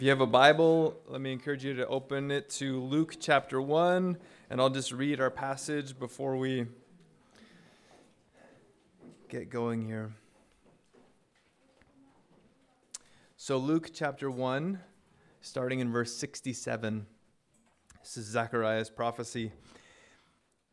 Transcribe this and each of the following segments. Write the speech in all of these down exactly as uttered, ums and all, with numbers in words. If you have a Bible, let me encourage you to open it to Luke chapter one, and I'll just read our passage before we get going here. So Luke chapter one, starting in verse sixty-seven. This is Zechariah's prophecy.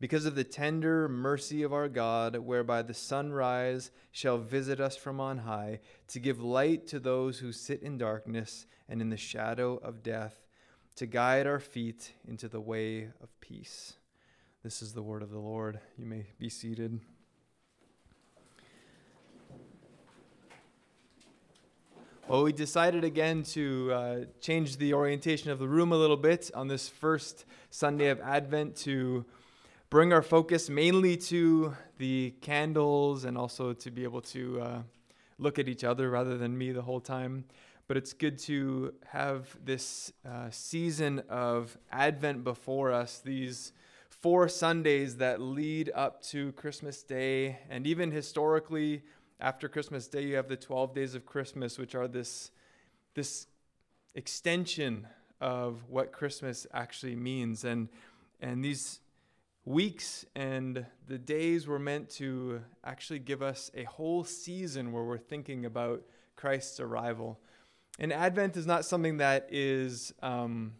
Because of the tender mercy of our God, whereby the sunrise shall visit us from on high, to give light to those who sit in darkness and in the shadow of death, to guide our feet into the way of peace. This is the word of the Lord. You may be seated. Well, we decided again to uh, change the orientation of the room a little bit on this first Sunday of Advent to bring our focus mainly to the candles and also to be able to uh, look at each other rather than me the whole time. But it's good to have this uh, season of Advent before us, these four Sundays that lead up to Christmas Day. And even historically, after Christmas Day, you have the twelve days of Christmas, which are this, this extension of what Christmas actually means. And, and these weeks and the days were meant to actually give us a whole season where we're thinking about Christ's arrival. And Advent is not something that is um,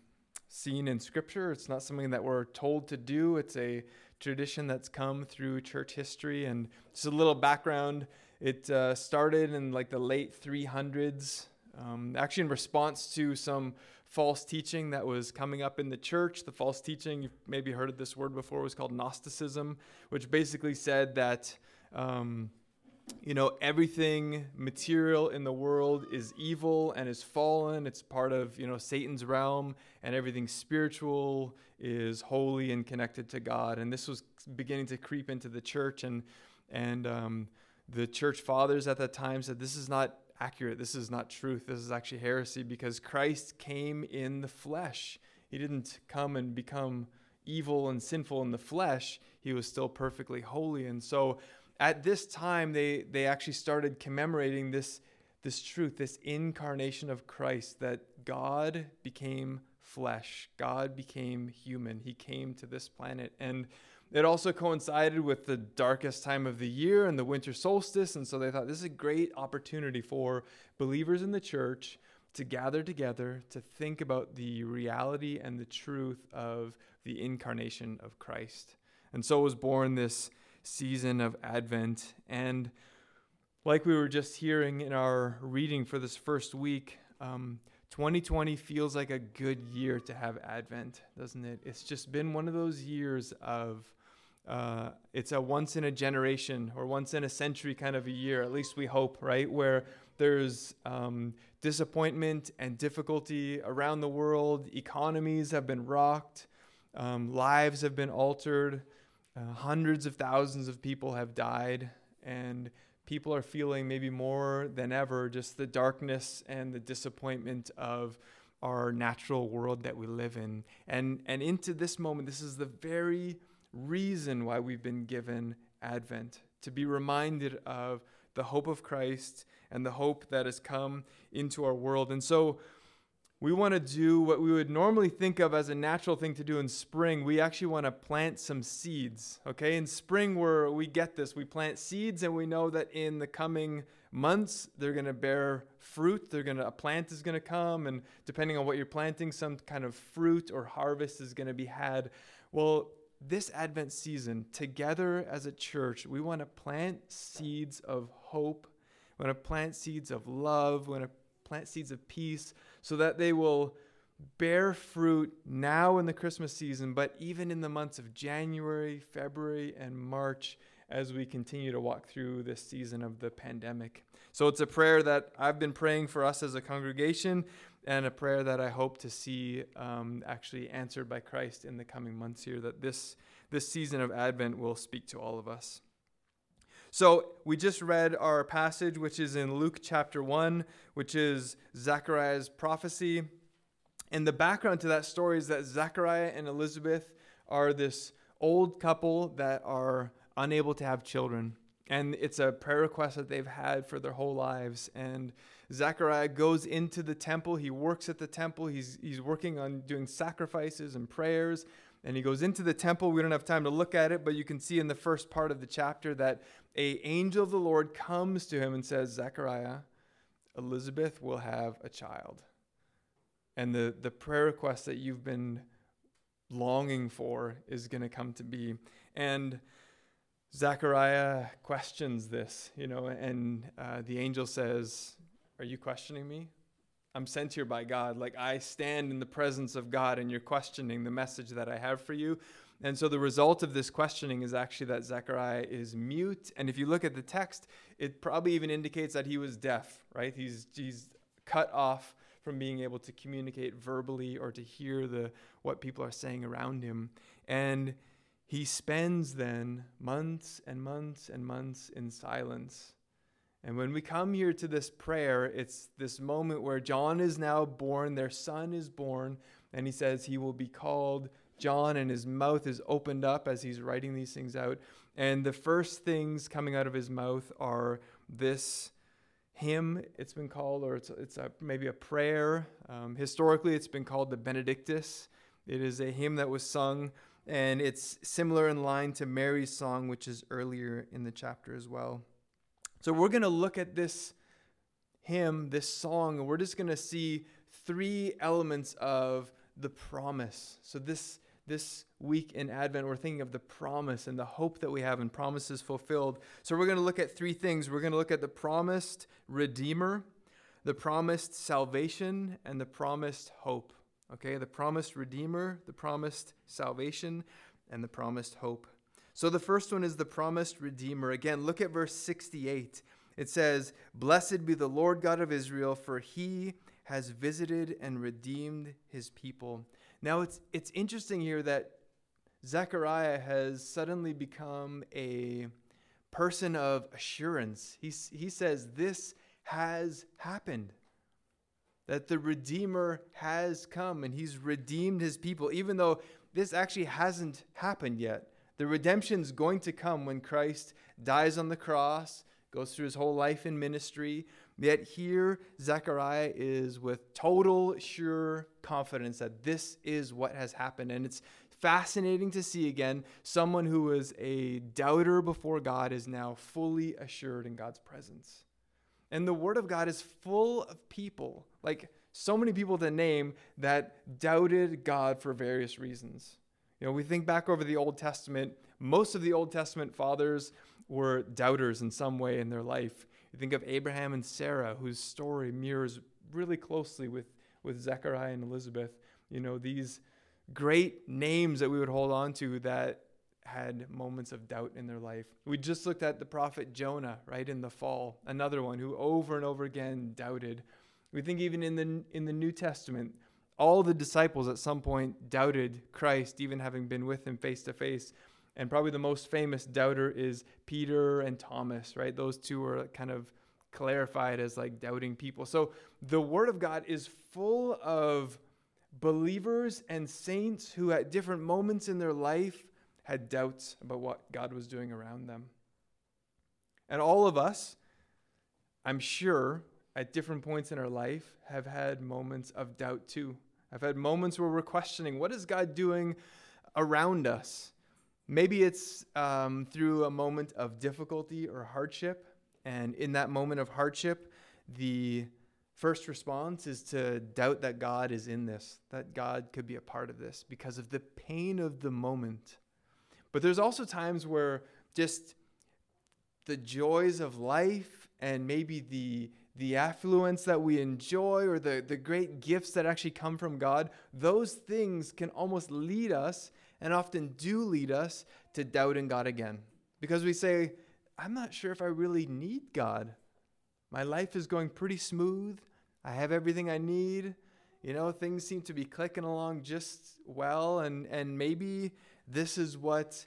seen in Scripture. It's not something that we're told to do. It's a tradition that's come through church history. And just a little background, it uh, started in like the late three hundreds, um, actually in response to some false teaching that was coming up in the church. The false teaching, you've maybe heard of this word before, was called Gnosticism, which basically said that, um, you know, everything material in the world is evil and is fallen. It's part of, you know, Satan's realm, and everything spiritual is holy and connected to God. And this was beginning to creep into the church, and, and um, the church fathers at that time said, this is not accurate. This is not truth. This is actually heresy, because Christ came in the flesh. He didn't come and become evil and sinful in the flesh. He was still perfectly holy. And so at this time, they, they actually started commemorating this, this truth, this incarnation of Christ, that God became flesh. God became human. He came to this planet. And it also coincided with the darkest time of the year and the winter solstice, and so they thought this is a great opportunity for believers in the church to gather together to think about the reality and the truth of the incarnation of Christ. And so was born this season of Advent. And like we were just hearing in our reading for this first week, um, twenty twenty feels like a good year to have Advent, doesn't it? It's just been one of those years of, uh, it's a once in a generation or once in a century kind of a year, at least we hope, right? Where there's um, disappointment and difficulty around the world. Economies have been rocked. Um, lives have been altered. Uh, hundreds of thousands of people have died, and people are feeling maybe more than ever just the darkness and the disappointment of our natural world that we live in. And and into this moment, this is the very reason why we've been given Advent, to be reminded of the hope of Christ and the hope that has come into our world. And so we want to do what we would normally think of as a natural thing to do in spring. We actually want to plant some seeds, okay? In spring, where we get this, we plant seeds, and we know that in the coming months, they're going to bear fruit. They're going to, a plant is going to come, and depending on what you're planting, some kind of fruit or harvest is going to be had. Well, this Advent season, together as a church, we want to plant seeds of hope. We want to plant seeds of love. We want to plant seeds of peace so that they will bear fruit now in the Christmas season, but even in the months of January, February, and March as we continue to walk through this season of the pandemic. So it's a prayer that I've been praying for us as a congregation, and a prayer that I hope to see um, actually answered by Christ in the coming months here, that this, this season of Advent will speak to all of us. So we just read our passage, which is in Luke chapter one, which is Zechariah's prophecy. And the background to that story is that Zechariah and Elizabeth are this old couple that are unable to have children. And it's a prayer request that they've had for their whole lives. And Zechariah goes into the temple. He works at the temple. He's he's working on doing sacrifices and prayers. And he goes into the temple. We don't have time to look at it, but you can see in the first part of the chapter that an angel of the Lord comes to him and says, Zechariah, Elizabeth will have a child. And the, the prayer request that you've been longing for is going to come to be. And Zechariah questions this, you know, and uh, the angel says, are you questioning me? I'm sent here by God. Like, I stand in the presence of God, and you're questioning the message that I have for you. And so the result of this questioning is actually that Zechariah is mute. And if you look at the text, it probably even indicates that he was deaf, right? He's he's cut off from being able to communicate verbally or to hear the what people are saying around him. And he spends then months and months and months in silence. And when we come here to this prayer, it's this moment where John is now born, their son is born, and he says he will be called John, and his mouth is opened up as he's writing these things out. And the first things coming out of his mouth are this hymn, it's been called, or it's it's a, maybe a prayer. Um, historically, it's been called the Benedictus. It is a hymn that was sung, and it's similar in line to Mary's song, which is earlier in the chapter as well. So we're going to look at this hymn, this song, and we're just going to see three elements of the promise. So this this week in Advent, we're thinking of the promise and the hope that we have and promises fulfilled. So we're going to look at three things. We're going to look at the promised Redeemer, the promised salvation, and the promised hope. Okay, the promised Redeemer, the promised salvation, and the promised hope. So the first one is the promised Redeemer. Again, look at verse sixty-eight. It says, "Blessed be the Lord God of Israel, for he has visited and redeemed his people." Now it's it's interesting here that Zechariah has suddenly become a person of assurance. He, he says, this has happened. That the Redeemer has come and he's redeemed his people, even though this actually hasn't happened yet. The redemption's going to come when Christ dies on the cross, goes through his whole life in ministry. Yet here, Zechariah is with total, sure confidence that this is what has happened. And it's fascinating to see again, someone who was a doubter before God is now fully assured in God's presence. And the Word of God is full of people, like so many people to name, that doubted God for various reasons. You know, we think back over the Old Testament. Most of the Old Testament fathers were doubters in some way in their life. You think of Abraham and Sarah, whose story mirrors really closely with, with Zechariah and Elizabeth. You know, these great names that we would hold on to that had moments of doubt in their life. We just looked at the prophet Jonah, right, in the fall, another one who over and over again doubted. We think even in the in the New Testament, all the disciples at some point doubted Christ, even having been with him face to face. And probably the most famous doubter is Peter and Thomas, right? Those two were kind of clarified as like doubting people. So the Word of God is full of believers and saints who at different moments in their life had doubts about what God was doing around them. And all of us, I'm sure, at different points in our life have had moments of doubt too. I've had moments where we're questioning, what is God doing around us? Maybe it's um, through a moment of difficulty or hardship. And in that moment of hardship, the first response is to doubt that God is in this, that God could be a part of this because of the pain of the moment. But there's also times where just the joys of life and maybe the the affluence that we enjoy or the, the great gifts that actually come from God, those things can almost lead us and often do lead us to doubt in God again. Because we say, I'm not sure if I really need God. My life is going pretty smooth. I have everything I need. You know, things seem to be clicking along just well, and, and maybe this is what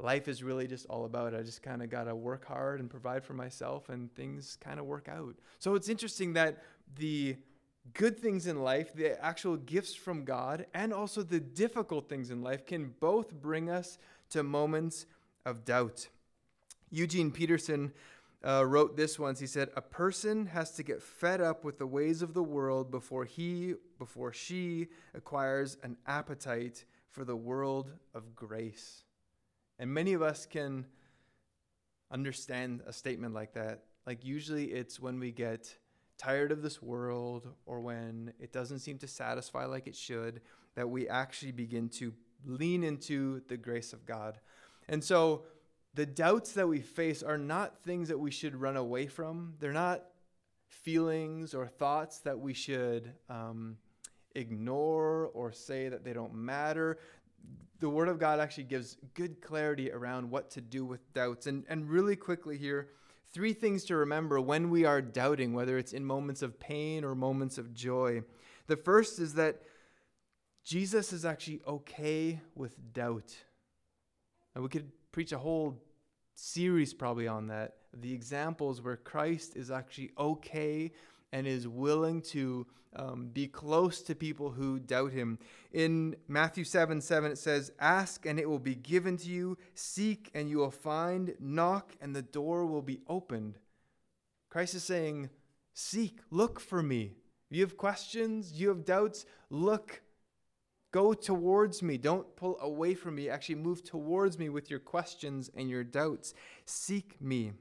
life is really just all about. I just kind of got to work hard and provide for myself, and things kind of work out. So it's interesting that the good things in life, the actual gifts from God, and also the difficult things in life can both bring us to moments of doubt. Eugene Peterson Uh, wrote this once. He said, "A person has to get fed up with the ways of the world before he, before she acquires an appetite for the world of grace." And many of us can understand a statement like that. Like usually it's when we get tired of this world or when it doesn't seem to satisfy like it should that we actually begin to lean into the grace of God. And so the doubts that we face are not things that we should run away from. They're not feelings or thoughts that we should um, ignore or say that they don't matter. The Word of God actually gives good clarity around what to do with doubts. And, and really quickly here, three things to remember when we are doubting, whether it's in moments of pain or moments of joy. The first is that Jesus is actually okay with doubt. And we could preach a whole series probably on that, the examples where Christ is actually okay and is willing to um, be close to people who doubt him. In Matthew seven seven, it says, "Ask and it will be given to you, seek and you will find, knock and the door will be opened." Christ is saying, seek, look for me. You have questions, you have doubts, look. Go towards me. Don't pull away from me. Actually move towards me with your questions and your doubts. Seek me.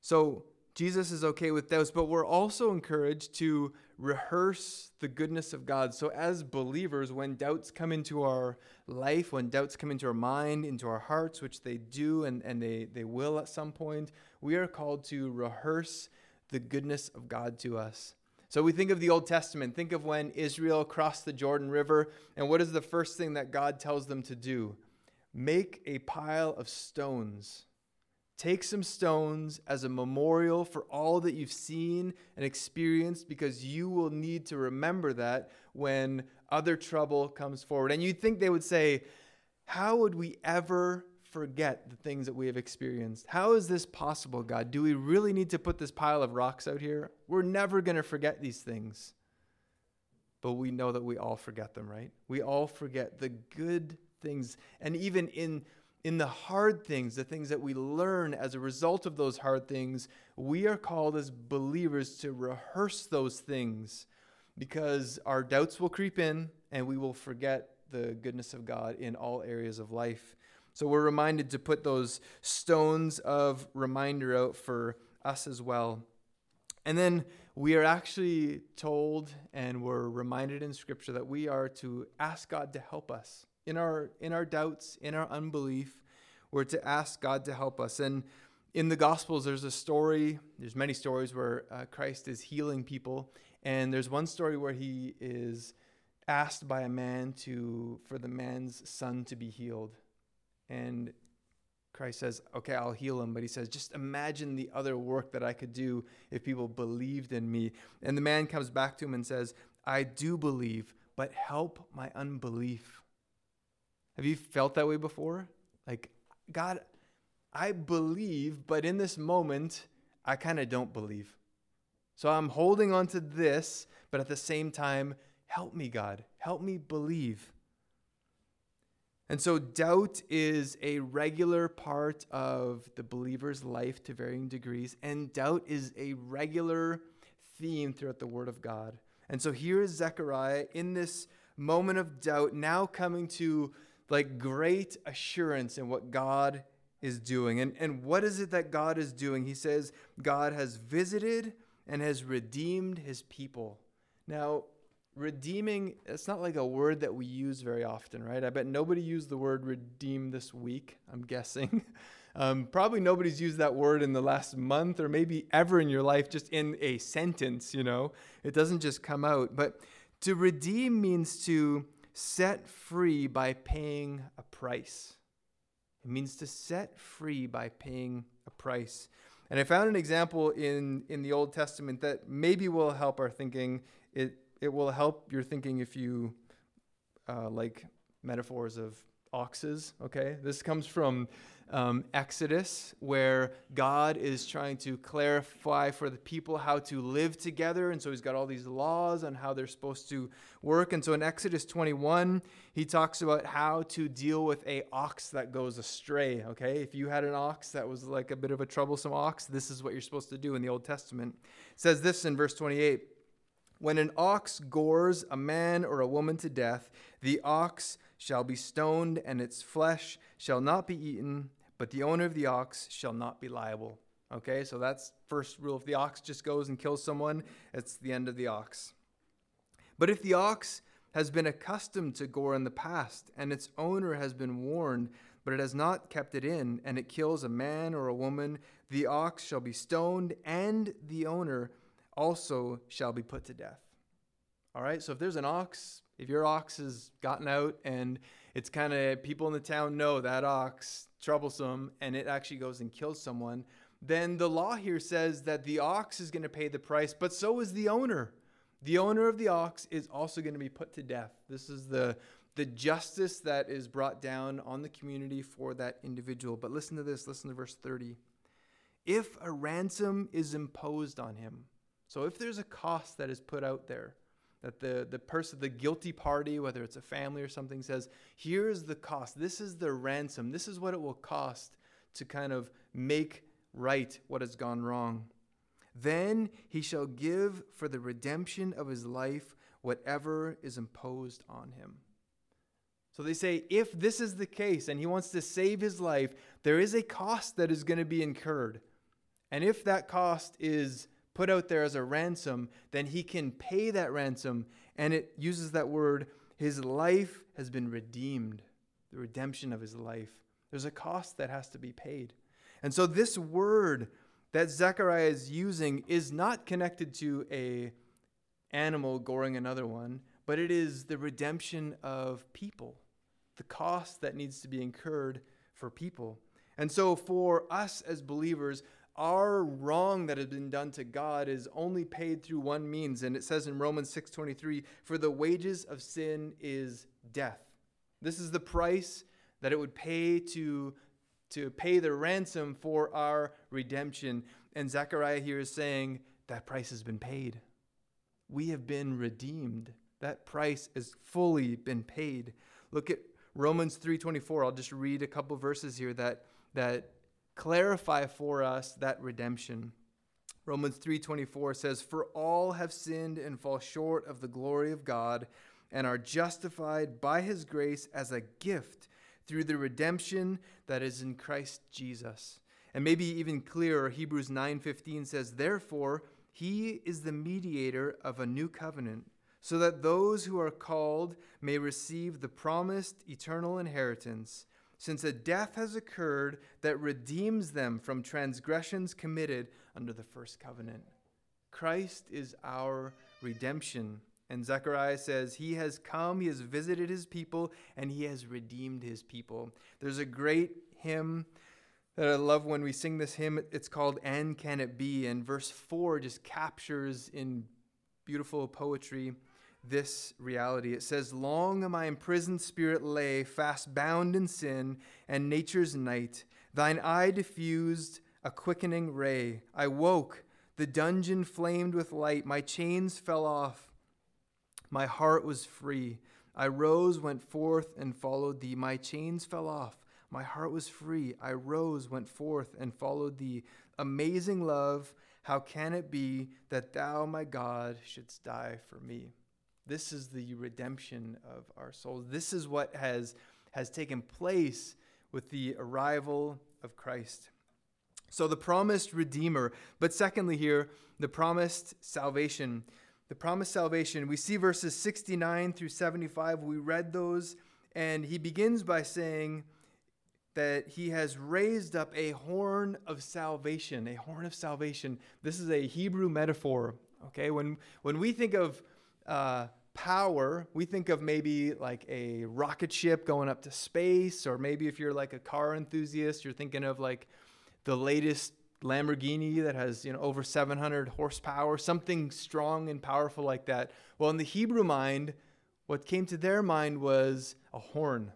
So Jesus is okay with doubts, but we're also encouraged to rehearse the goodness of God. So as believers, when doubts come into our life, when doubts come into our mind, into our hearts, which they do and, and they, they will at some point, we are called to rehearse the goodness of God to us. So we think of the Old Testament. Think of when Israel crossed the Jordan River, and what is the first thing that God tells them to do? Make a pile of stones. Take some stones as a memorial for all that you've seen and experienced, because you will need to remember that when other trouble comes forward. And you'd think they would say, how would we ever forget the things that we have experienced? How is this possible, God? Do we really need to put this pile of rocks out here? We're never going to forget these things. But we know that we all forget them, right? We all forget the good things. And even in, in the hard things, the things that we learn as a result of those hard things, we are called as believers to rehearse those things, because our doubts will creep in and we will forget the goodness of God in all areas of life. So we're reminded to put those stones of reminder out for us as well. And then we are actually told and we're reminded in Scripture that we are to ask God to help us. In our in our doubts, in our unbelief, we're to ask God to help us. And in the Gospels, there's a story, there's many stories where uh, Christ is healing people. And there's one story where he is asked by a man to for the man's son to be healed. And Christ says, okay, I'll heal him. But he says, just imagine the other work that I could do if people believed in me. And the man comes back to him and says, I do believe, but help my unbelief. Have you felt that way before? Like, God, I believe, but in this moment, I kind of don't believe. So I'm holding on to this, but at the same time, help me, God. Help me believe. And so doubt is a regular part of the believer's life to varying degrees, and doubt is a regular theme throughout the Word of God. And so here is Zechariah in this moment of doubt, now coming to like great assurance in what God is doing. And, and what is it that God is doing? He says, God has visited and has redeemed his people. Now, redeeming, it's not like a word that we use very often, right? I bet nobody used the word redeem this week, I'm guessing. Um, probably nobody's used that word in the last month or maybe ever in your life, just in a sentence, you know. It doesn't just come out. But to redeem means to set free by paying a price. It means to set free by paying a price. And I found an example in, in the Old Testament that maybe will help our thinking. It it will help your thinking if you uh, like metaphors of oxes, okay? This comes from um, Exodus, where God is trying to clarify for the people how to live together. And so he's got all these laws on how they're supposed to work. And so in Exodus twenty-one, he talks about how to deal with a ox that goes astray, okay? If you had an ox that was like a bit of a troublesome ox, this is what you're supposed to do in the Old Testament. It says this in verse twenty-eight. When an ox gores a man or a woman to death, the ox shall be stoned, and its flesh shall not be eaten, but the owner of the ox shall not be liable. Okay, so that's first rule. If the ox just goes and kills someone, it's the end of the ox. But if the ox has been accustomed to gore in the past, and its owner has been warned, but it has not kept it in, and it kills a man or a woman, the ox shall be stoned, and the owner also shall be put to death. All right, so if there's an ox, if your ox has gotten out and it's kind of people in the town know that ox, troublesome, and it actually goes and kills someone, then the law here says that the ox is going to pay the price, but so is the owner. The owner of the ox is also going to be put to death. This is the, the justice that is brought down on the community for that individual. But listen to this, listen to verse thirty. If a ransom is imposed on him, so if there's a cost that is put out there, that the, the person, the guilty party, whether it's a family or something, says, here's the cost. This is the ransom. This is what it will cost to kind of make right what has gone wrong. Then he shall give for the redemption of his life whatever is imposed on him. So they say, if this is the case and he wants to save his life, there is a cost that is going to be incurred. And if that cost is put out there as a ransom, then he can pay that ransom. And it uses that word, his life has been redeemed, the redemption of his life. There's a cost that has to be paid. And so this word that Zechariah is using is not connected to a animal goring another one, but it is the redemption of people, the cost that needs to be incurred for people. And so for us as believers, our wrong that has been done to God is only paid through one means. And it says in Romans six twenty-three, for the wages of sin is death. This is the price that it would pay to, to pay the ransom for our redemption. And Zechariah here is saying that price has been paid. We have been redeemed. That price has fully been paid. Look at Romans three twenty-four. I'll just read a couple verses here that that. clarify for us that redemption. Romans three twenty-four says, for all have sinned and fall short of the glory of God and are justified by his grace as a gift through the redemption that is in Christ Jesus. And maybe even clearer, Hebrews nine fifteen says, therefore, he is the mediator of a new covenant, so that those who are called may receive the promised eternal inheritance, since a death has occurred that redeems them from transgressions committed under the first covenant. Christ is our redemption. And Zechariah says, he has come, he has visited his people, and he has redeemed his people. There's a great hymn that I love when we sing this hymn. It's called, And Can It Be? And verse four just captures in beautiful poetry this reality. It says, long my imprisoned spirit lay, fast bound in sin and nature's night. Thine eye diffused a quickening ray. I woke, the dungeon flamed with light. My chains fell off, my heart was free. I rose, went forth, and followed thee. My chains fell off, my heart was free. I rose, went forth, and followed thee. Amazing love, how can it be that thou, my God, shouldst die for me? This is the redemption of our souls. This is what has, has taken place with the arrival of Christ. So the promised Redeemer, but secondly here, the promised salvation. the promised salvation. We see verses sixty-nine through seventy-five. We read those, and he begins by saying that he has raised up a horn of salvation, a horn of salvation. This is a Hebrew metaphor, okay? When when we think of uh, power, we think of maybe like a rocket ship going up to space, or maybe if you're like a car enthusiast, you're thinking of like the latest Lamborghini that has, you know, over seven hundred horsepower, something strong and powerful like that. Well, in the Hebrew mind, what came to their mind was a horn,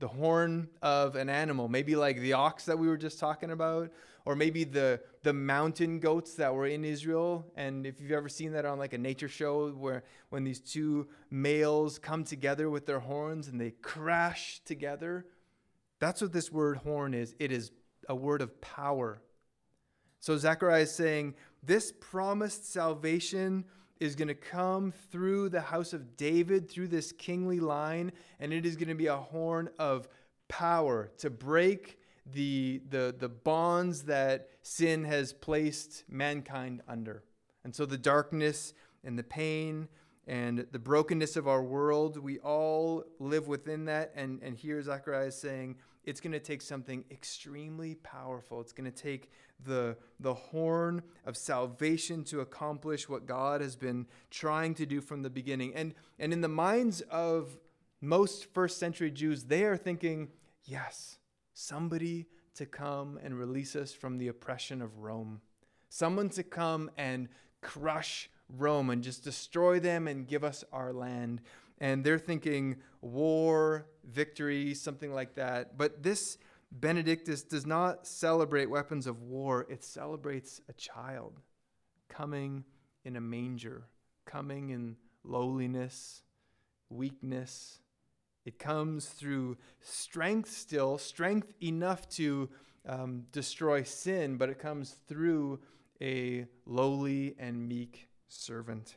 the horn of an animal, maybe like the ox that we were just talking about, or maybe the the mountain goats that were in Israel. And if you've ever seen that on like a nature show, where when these two males come together with their horns and they crash together, that's what this word horn is. It is a word of power. So Zechariah is saying this promised salvation is going to come through the house of David, through this kingly line, and it is going to be a horn of power to break the, the, the bonds that sin has placed mankind under. And so the darkness and the pain and the brokenness of our world, we all live within that. And, and here Zechariah is saying it's going to take something extremely powerful. It's going to take the, the horn of salvation to accomplish what God has been trying to do from the beginning. And, and in the minds of most first century Jews, they are thinking, yes, somebody to come and release us from the oppression of Rome. Someone to come and crush Rome and just destroy them and give us our land. And they're thinking war, victory, something like that. But this Benedictus does not celebrate weapons of war. It celebrates a child coming in a manger, coming in lowliness, weakness. It comes through strength still, strength enough to um, destroy sin, but it comes through a lowly and meek servant.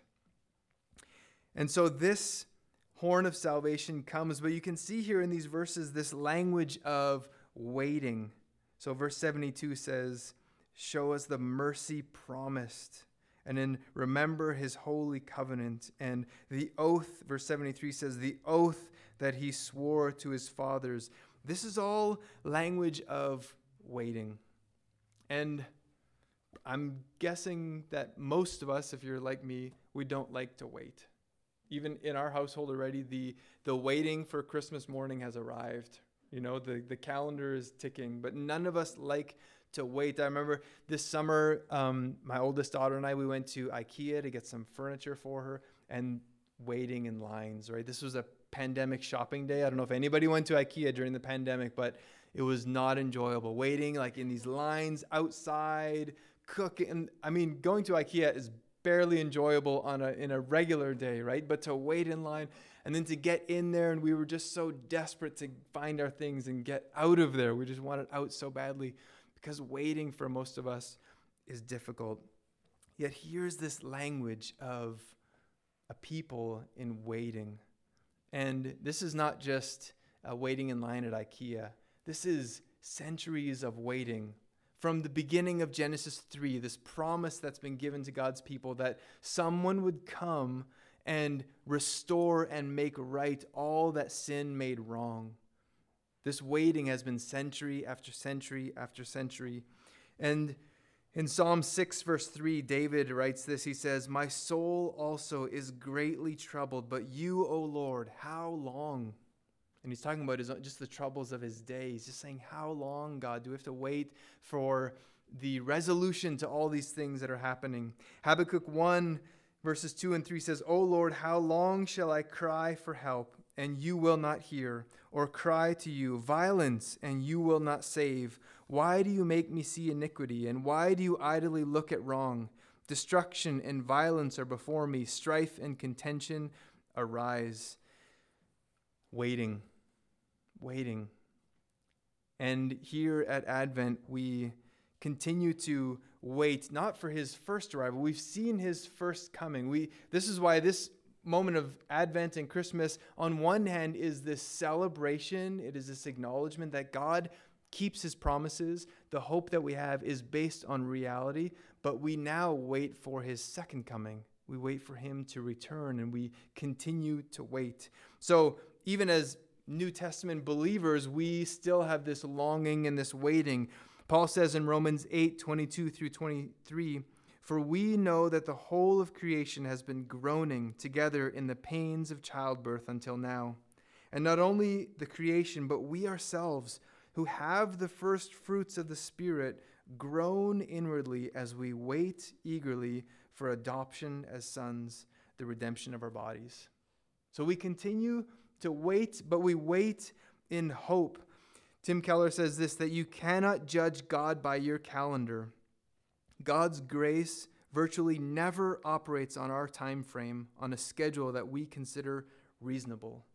And so this horn of salvation comes, but you can see here in these verses this language of waiting. So verse seventy-two says, "Show us the mercy promised, and then remember his holy covenant." And the oath, verse seventy-three says, "The oath that he swore to his fathers." This is all language of waiting. And I'm guessing that most of us, if you're like me, we don't like to wait. Even in our household already, the the waiting for Christmas morning has arrived. You know, the, the calendar is ticking, but none of us like to wait. I remember this summer, um, my oldest daughter and I, we went to IKEA to get some furniture for her, and waiting in lines, right? This was a pandemic shopping day. I don't know if anybody went to IKEA during the pandemic, but it was not enjoyable. Waiting like in these lines outside, cooking. I mean, going to IKEA is barely enjoyable on a in a regular day, right? But to wait in line and then to get in there, and we were just so desperate to find our things and get out of there. We just wanted out so badly, because waiting for most of us is difficult. Yet here's this language of a people in waiting. And this is not just uh, waiting in line at IKEA. This is centuries of waiting. From the beginning of Genesis three, this promise that's been given to God's people that someone would come and restore and make right all that sin made wrong. This waiting has been century after century after century. And in Psalm six, verse three, David writes this. He says, "My soul also is greatly troubled, but you, O Lord, how long?" And he's talking about his, just the troubles of his day. He's just saying, how long, God, do we have to wait for the resolution to all these things that are happening? Habakkuk one, verses two and three says, "O Lord, how long shall I cry for help, and you will not hear, or cry to you, violence, and you will not save? Why do you make me see iniquity, and why do you idly look at wrong? Destruction and violence are before me, strife and contention arise." Waiting. Waiting. And here at Advent, we continue to wait, not for his first arrival. We've seen his first coming. We this is why this moment of Advent and Christmas, on one hand, is this celebration. It is this acknowledgement that God keeps his promises. The hope that we have is based on reality, but we now wait for his second coming, We wait for him to return, and we continue to wait. So even as New Testament believers, we still have this longing and this waiting. Paul says in Romans eight, twenty-two through twenty-three, "For we know that the whole of creation has been groaning together in the pains of childbirth until now. And not only the creation, but we ourselves, who have the first fruits of the Spirit, groan inwardly as we wait eagerly for adoption as sons, the redemption of our bodies." So we continue to wait, but we wait in hope. Tim Keller says this, that you cannot judge God by your calendar. God's grace virtually never operates on our time frame, on a schedule that we consider reasonable.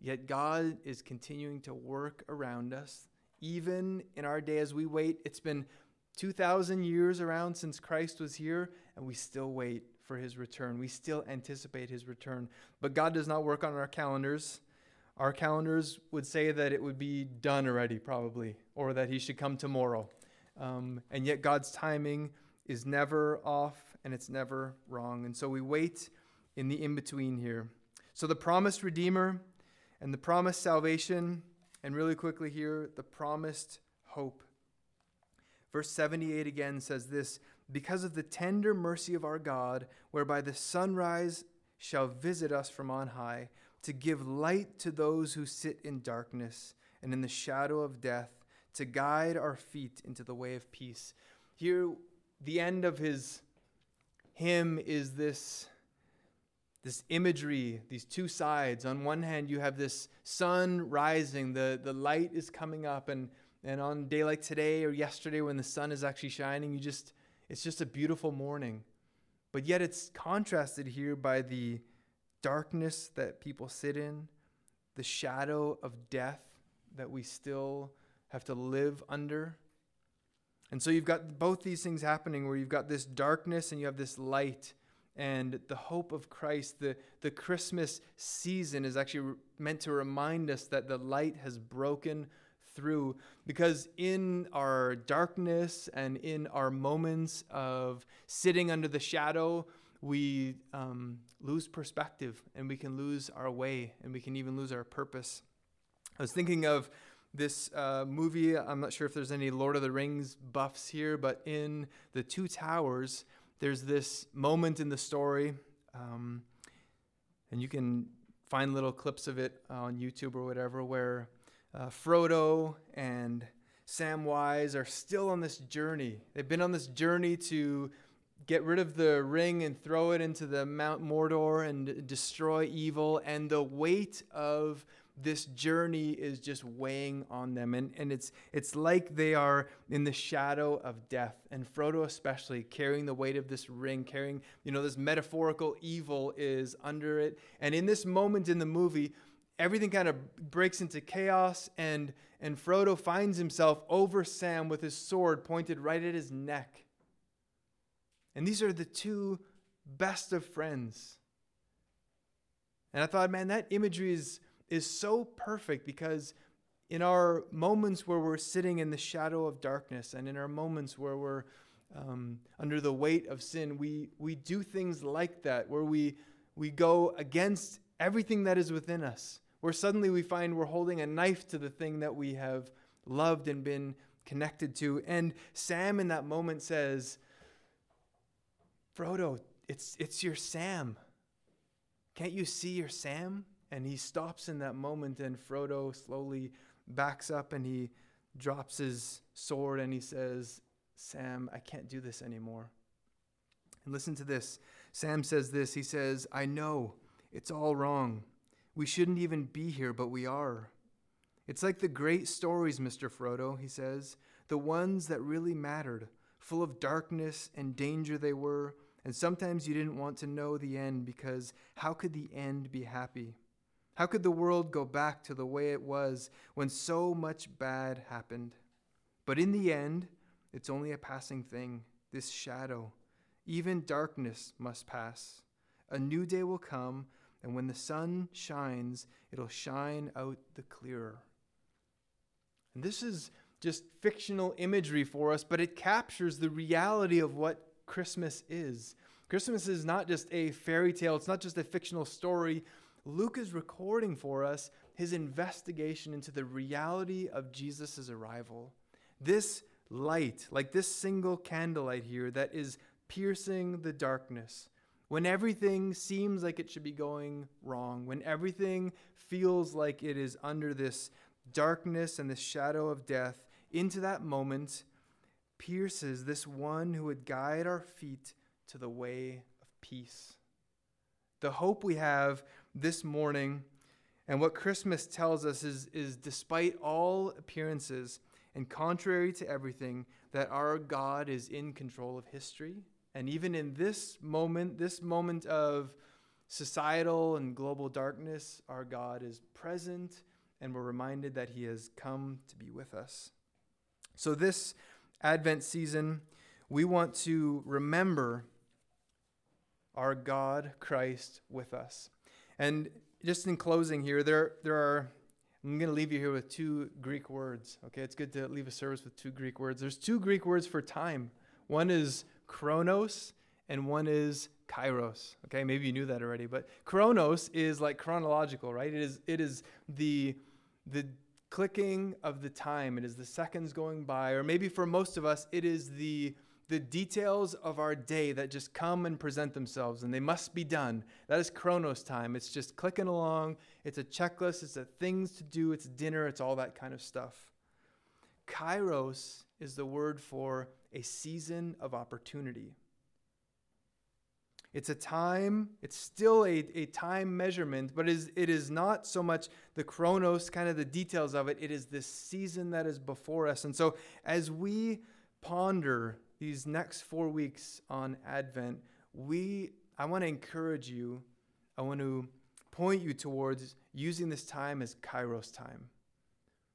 Yet God is continuing to work around us. Even in our day as we wait, it's been two thousand years around since Christ was here, and we still wait for his return. We still anticipate his return. But God does not work on our calendars. Our calendars would say that it would be done already, probably, or that he should come tomorrow. Um, and yet God's timing is never off, and it's never wrong. And so we wait in the in-between here. So the promised Redeemer and the promised salvation, and really quickly here, the promised hope. Verse seventy-eight again says this, "Because of the tender mercy of our God, whereby the sunrise shall visit us from on high, to give light to those who sit in darkness and in the shadow of death, to guide our feet into the way of peace." Here, the end of his hymn is this, this imagery, these two sides. On one hand, you have this sun rising, the, the light is coming up, and, and on a day like today or yesterday when the sun is actually shining, you just it's just a beautiful morning. But yet it's contrasted here by the darkness that people sit in, the shadow of death that we still have to live under. And so you've got both these things happening where you've got this darkness and you have this light, and the hope of Christ. The, the Christmas season is actually re- meant to remind us that the light has broken through, because in our darkness and in our moments of sitting under the shadow, we um, lose perspective, and we can lose our way, and we can even lose our purpose. I was thinking of this uh, movie. I'm not sure if there's any Lord of the Rings buffs here, but in The Two Towers, there's this moment in the story, um, and you can find little clips of it on YouTube or whatever, where uh, Frodo and Samwise are still on this journey. They've been on this journey to get rid of the ring and throw it into the Mount Mordor and destroy evil. And the weight of this journey is just weighing on them. And, and it's it's like they are in the shadow of death. And Frodo especially, carrying the weight of this ring, carrying, you know, this metaphorical evil is under it. And in this moment in the movie, everything kind of breaks into chaos. And, and Frodo finds himself over Sam with his sword pointed right at his neck. And these are the two best of friends. And I thought, man, that imagery is, is so perfect, because in our moments where we're sitting in the shadow of darkness and in our moments where we're um, under the weight of sin, we, we do things like that, where we, we go against everything that is within us, where suddenly we find we're holding a knife to the thing that we have loved and been connected to. And Sam in that moment says, "Frodo, it's it's your Sam. Can't you see your Sam?" And he stops in that moment, and Frodo slowly backs up, and he drops his sword, and he says, "Sam, I can't do this anymore." And listen to this. Sam says this. He says, "I know, it's all wrong. We shouldn't even be here, but we are. It's like the great stories, Mister Frodo," he says, "the ones that really mattered. Full of darkness and danger they were, and sometimes you didn't want to know the end, because how could the end be happy? How could the world go back to the way it was when so much bad happened? But in the end, it's only a passing thing, this shadow. Even darkness must pass. A new day will come, and when the sun shines, it'll shine out the clearer." And this is just fictional imagery for us, but it captures the reality of what Christmas is. Christmas is not just a fairy tale. It's not just a fictional story. Luke is recording for us his investigation into the reality of Jesus' arrival. This light, like this single candlelight here that is piercing the darkness, when everything seems like it should be going wrong, when everything feels like it is under this darkness and this shadow of death, into that moment pierces this one who would guide our feet to the way of peace. The hope we have this morning and what Christmas tells us is, is despite all appearances and contrary to everything, that our God is in control of history. And even in this moment, this moment of societal and global darkness, our God is present, and we're reminded that he has come to be with us. So this Advent season, we want to remember our God, Christ, with us. And just in closing here, there, there are, I'm going to leave you here with two Greek words. Okay, it's good to leave a service with two Greek words. There's two Greek words for time. One is chronos and one is kairos. Okay, maybe you knew that already, but chronos is like chronological, right? It is it is the the clicking of the time. It is the seconds going by, or maybe for most of us, it is the the details of our day that just come and present themselves, and they must be done. That is chronos time. It's just clicking along. It's a checklist. It's a things to do. It's dinner. It's all that kind of stuff. Kairos is the word for a season of opportunity. It's a time, it's still a, a time measurement, but it is, it is not so much the chronos, kind of the details of it. It is this season that is before us. And so as we ponder these next four weeks on Advent, we, I want to encourage you, I want to point you towards using this time as kairos time.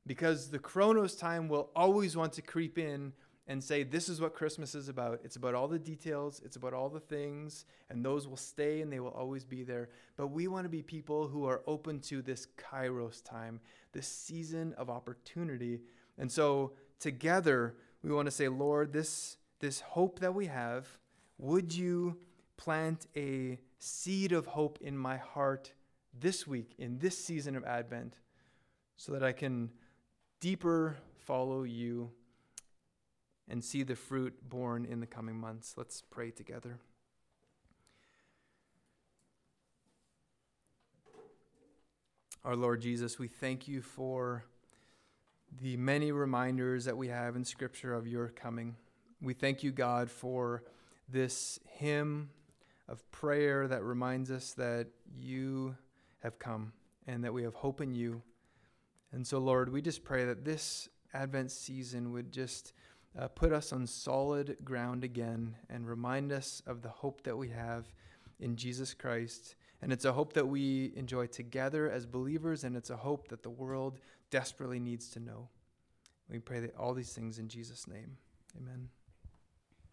Because the chronos time will always want to creep in and say, this is what Christmas is about. It's about all the details. It's about all the things. And those will stay and they will always be there. But we want to be people who are open to this kairos time, this season of opportunity. And so together, we want to say, Lord, this, this hope that we have, would you plant a seed of hope in my heart this week, in this season of Advent, so that I can deeper follow you and see the fruit born in the coming months. Let's pray together. Our Lord Jesus, we thank you for the many reminders that we have in Scripture of your coming. We thank you, God, for this hymn of prayer that reminds us that you have come and that we have hope in you. And so, Lord, we just pray that this Advent season would just Uh, put us on solid ground again and remind us of the hope that we have in Jesus Christ. And it's a hope that we enjoy together as believers, and it's a hope that the world desperately needs to know. We pray that all these things in Jesus' name. Amen.